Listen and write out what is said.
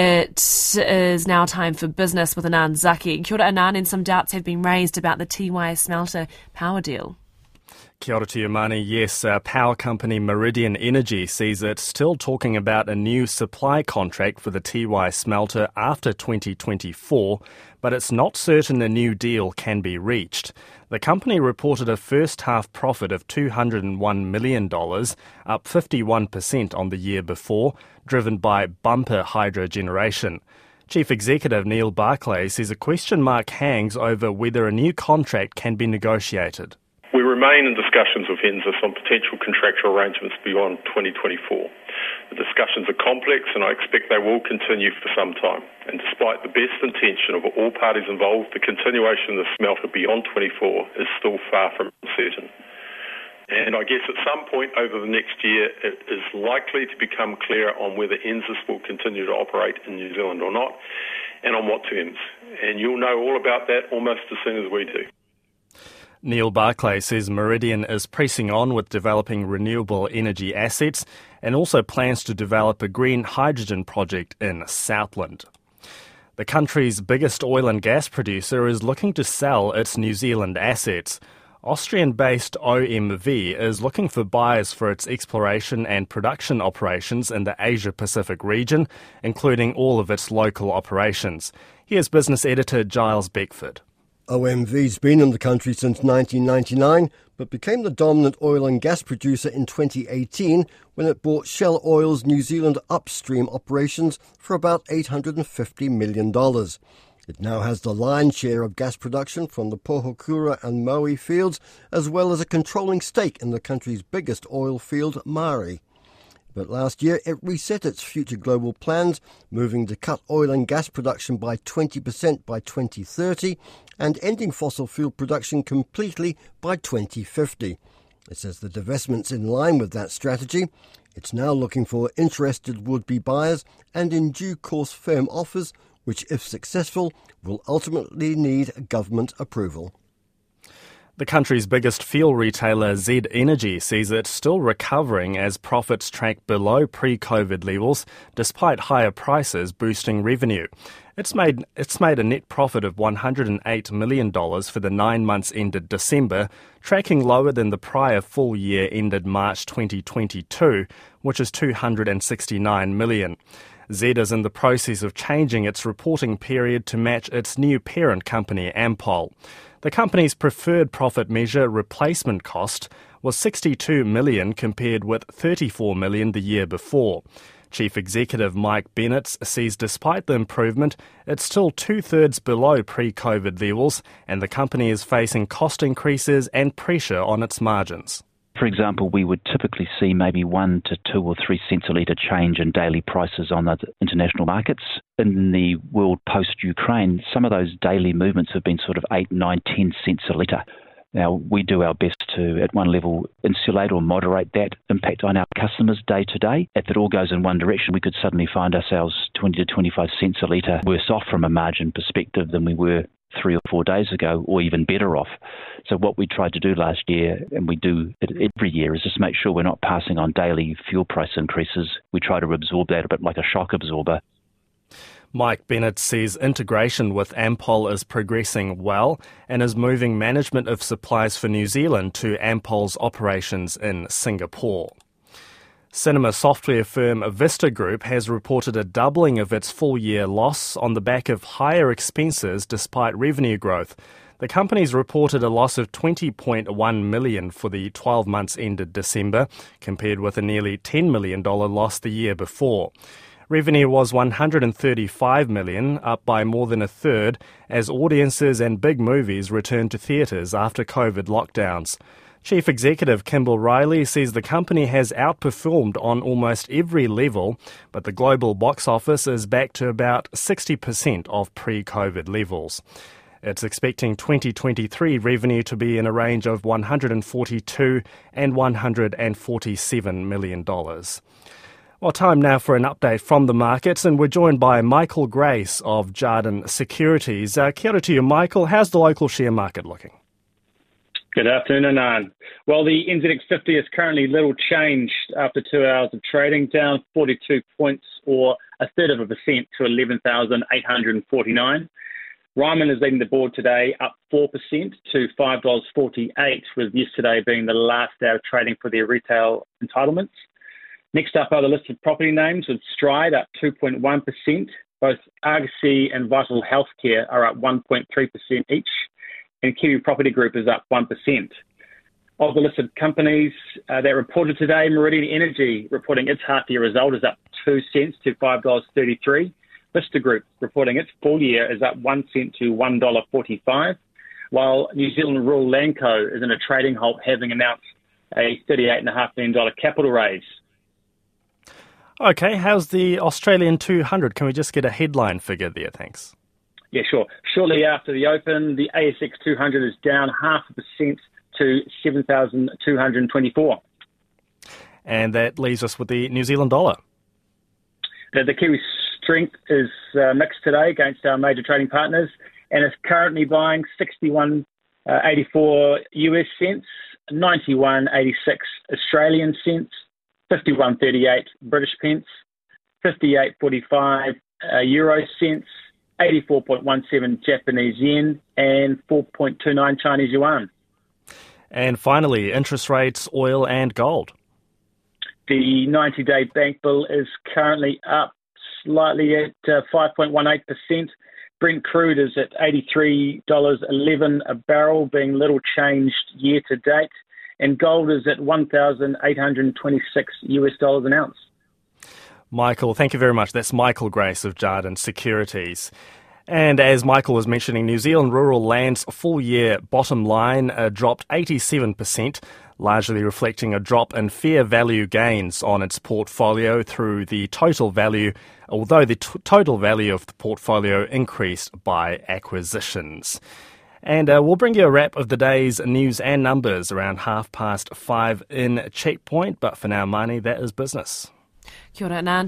It is now time for business with Anan Zaki. Kia ora, Anan, and some doubts have been raised about the Tiwai Smelter power deal. Kia ora to you, Mani. Yes, power company Meridian Energy sees it still talking about a new supply contract for the Tiwai Smelter after 2024, but it's not certain a new deal can be reached. The company reported a first-half profit of $201 million, up 51% on the year before, driven by bumper hydro generation. Chief Executive Neil Barclay says a question mark hangs over whether a new contract can be negotiated. We remain in discussions with Ensis on potential contractual arrangements beyond 2024. The discussions are complex and I expect they will continue for some time. And despite the best intention of all parties involved, the continuation of the smelter beyond 24 is still far from certain. And I guess at some point over the next year, it is likely to become clear on whether Ensis will continue to operate in New Zealand or not, and on what terms. And you'll know all about that almost as soon as we do. Neil Barclay says Meridian is pressing on with developing renewable energy assets and also plans to develop a green hydrogen project in Southland. The country's biggest oil and gas producer is looking to sell its New Zealand assets. Austrian-based OMV is looking for buyers for its exploration and production operations in the Asia-Pacific region, including all of its local operations. Here's business editor Giles Beckford. OMV's been in the country since 1999, but became the dominant oil and gas producer in 2018 when it bought Shell Oil's New Zealand upstream operations for about $850 million. It now has the lion's share of gas production from the Pohokura and Maui fields, as well as a controlling stake in the country's biggest oil field, Mari. But last year it reset its future global plans, moving to cut oil and gas production by 20% by 2030 and ending fossil fuel production completely by 2050. It says the divestment's in line with that strategy. It's now looking for interested would-be buyers and in due course firm offers, which if successful will ultimately need government approval. The country's biggest fuel retailer, Z Energy, sees it still recovering as profits track below pre-COVID levels, despite higher prices boosting revenue. It's made a net profit of $108 million for the 9 months ended December, tracking lower than the prior full year ended March 2022, which is $269 million. Z is in the process of changing its reporting period to match its new parent company, Ampol. The company's preferred profit measure, replacement cost, was $62 million compared with $34 million the year before. Chief Executive Mike Bennett says despite the improvement, it's still two-thirds below pre-COVID levels and the company is facing cost increases and pressure on its margins. For example, we would typically see maybe 1 to 2 or 3 cents a litre change in daily prices on the international markets. In the world post-Ukraine, some of those daily movements have been sort of 8, 9, 10 cents a litre. Now, we do our best to, at one level, insulate or moderate that impact on our customers day to day. If it all goes in one direction, we could suddenly find ourselves 20 to 25 cents a litre worse off from a margin perspective than we were 3 or 4 days ago, or even better off. So what we tried to do last year, and we do it every year, is just make sure we're not passing on daily fuel price increases. We try to absorb that a bit like a shock absorber. Mike Bennett says integration with Ampol is progressing well and is moving management of supplies for New Zealand to Ampol's operations in Singapore. Cinema software firm Vista Group has reported a doubling of its full-year loss on the back of higher expenses despite revenue growth. The company's reported a loss of $20.1 million for the 12 months ended December, compared with a nearly $10 million loss the year before. Revenue was $135 million, up by more than a third, as audiences and big movies returned to theatres after COVID lockdowns. Chief Executive Kimball Riley says the company has outperformed on almost every level, but the global box office is back to about 60% of pre-COVID levels. It's expecting 2023 revenue to be in a range of $142 and $147 million. Well, time now for an update from the markets, and we're joined by Michael Grace of Jarden Securities. Kia ora to you, Michael. How's the local share market looking? Good afternoon, Anand. Well, the NZX 50 is currently little changed after 2 hours of trading, down 42 points or 0.3% to 11,849. Ryman is leading the board today, up 4% to $5.48, with yesterday being the last day of trading for their retail entitlements. Next up are the listed property names, with Stride up 2.1%. Both Argosy and Vital Healthcare are up 1.3% each, and Kiwi Property Group is up 1%. Of the listed companies that reported today, Meridian Energy reporting its half-year result is up 2 cents to $5.33. Vista Group reporting its full year is up 1 cent to $1.45, while New Zealand Rural Land Co. is in a trading halt, having announced a $38.5 million capital raise. Okay, how's the Australian 200? Can we just get a headline figure there? Thanks. Yeah, sure. Shortly after the open, the ASX 200 is down 0.5% to 7,224. And that leaves us with the New Zealand dollar. The Kiwi strength is mixed today against our major trading partners, and is currently buying 61.84 US cents, 91.86 Australian cents, 51.38 British pence, 58.45 Euro cents, 84.17 Japanese yen, and 4.29 Chinese yuan. And finally, interest rates, oil and gold. The 90-day bank bill is currently up slightly at 5.18%. Brent crude is at $83.11 a barrel, being little changed year to date. And gold is at $1,826 an ounce. Michael, thank you very much. That's Michael Grace of Jarden Securities. And as Michael was mentioning, New Zealand Rural Land's full-year bottom line dropped 87%, largely reflecting a drop in fair value gains on its portfolio through the total value, although the total value of the portfolio increased by acquisitions. And we'll bring you a wrap of the day's news and numbers around 5:30 in Checkpoint. But for now, Marnie, that is business. Kia ora, Anan.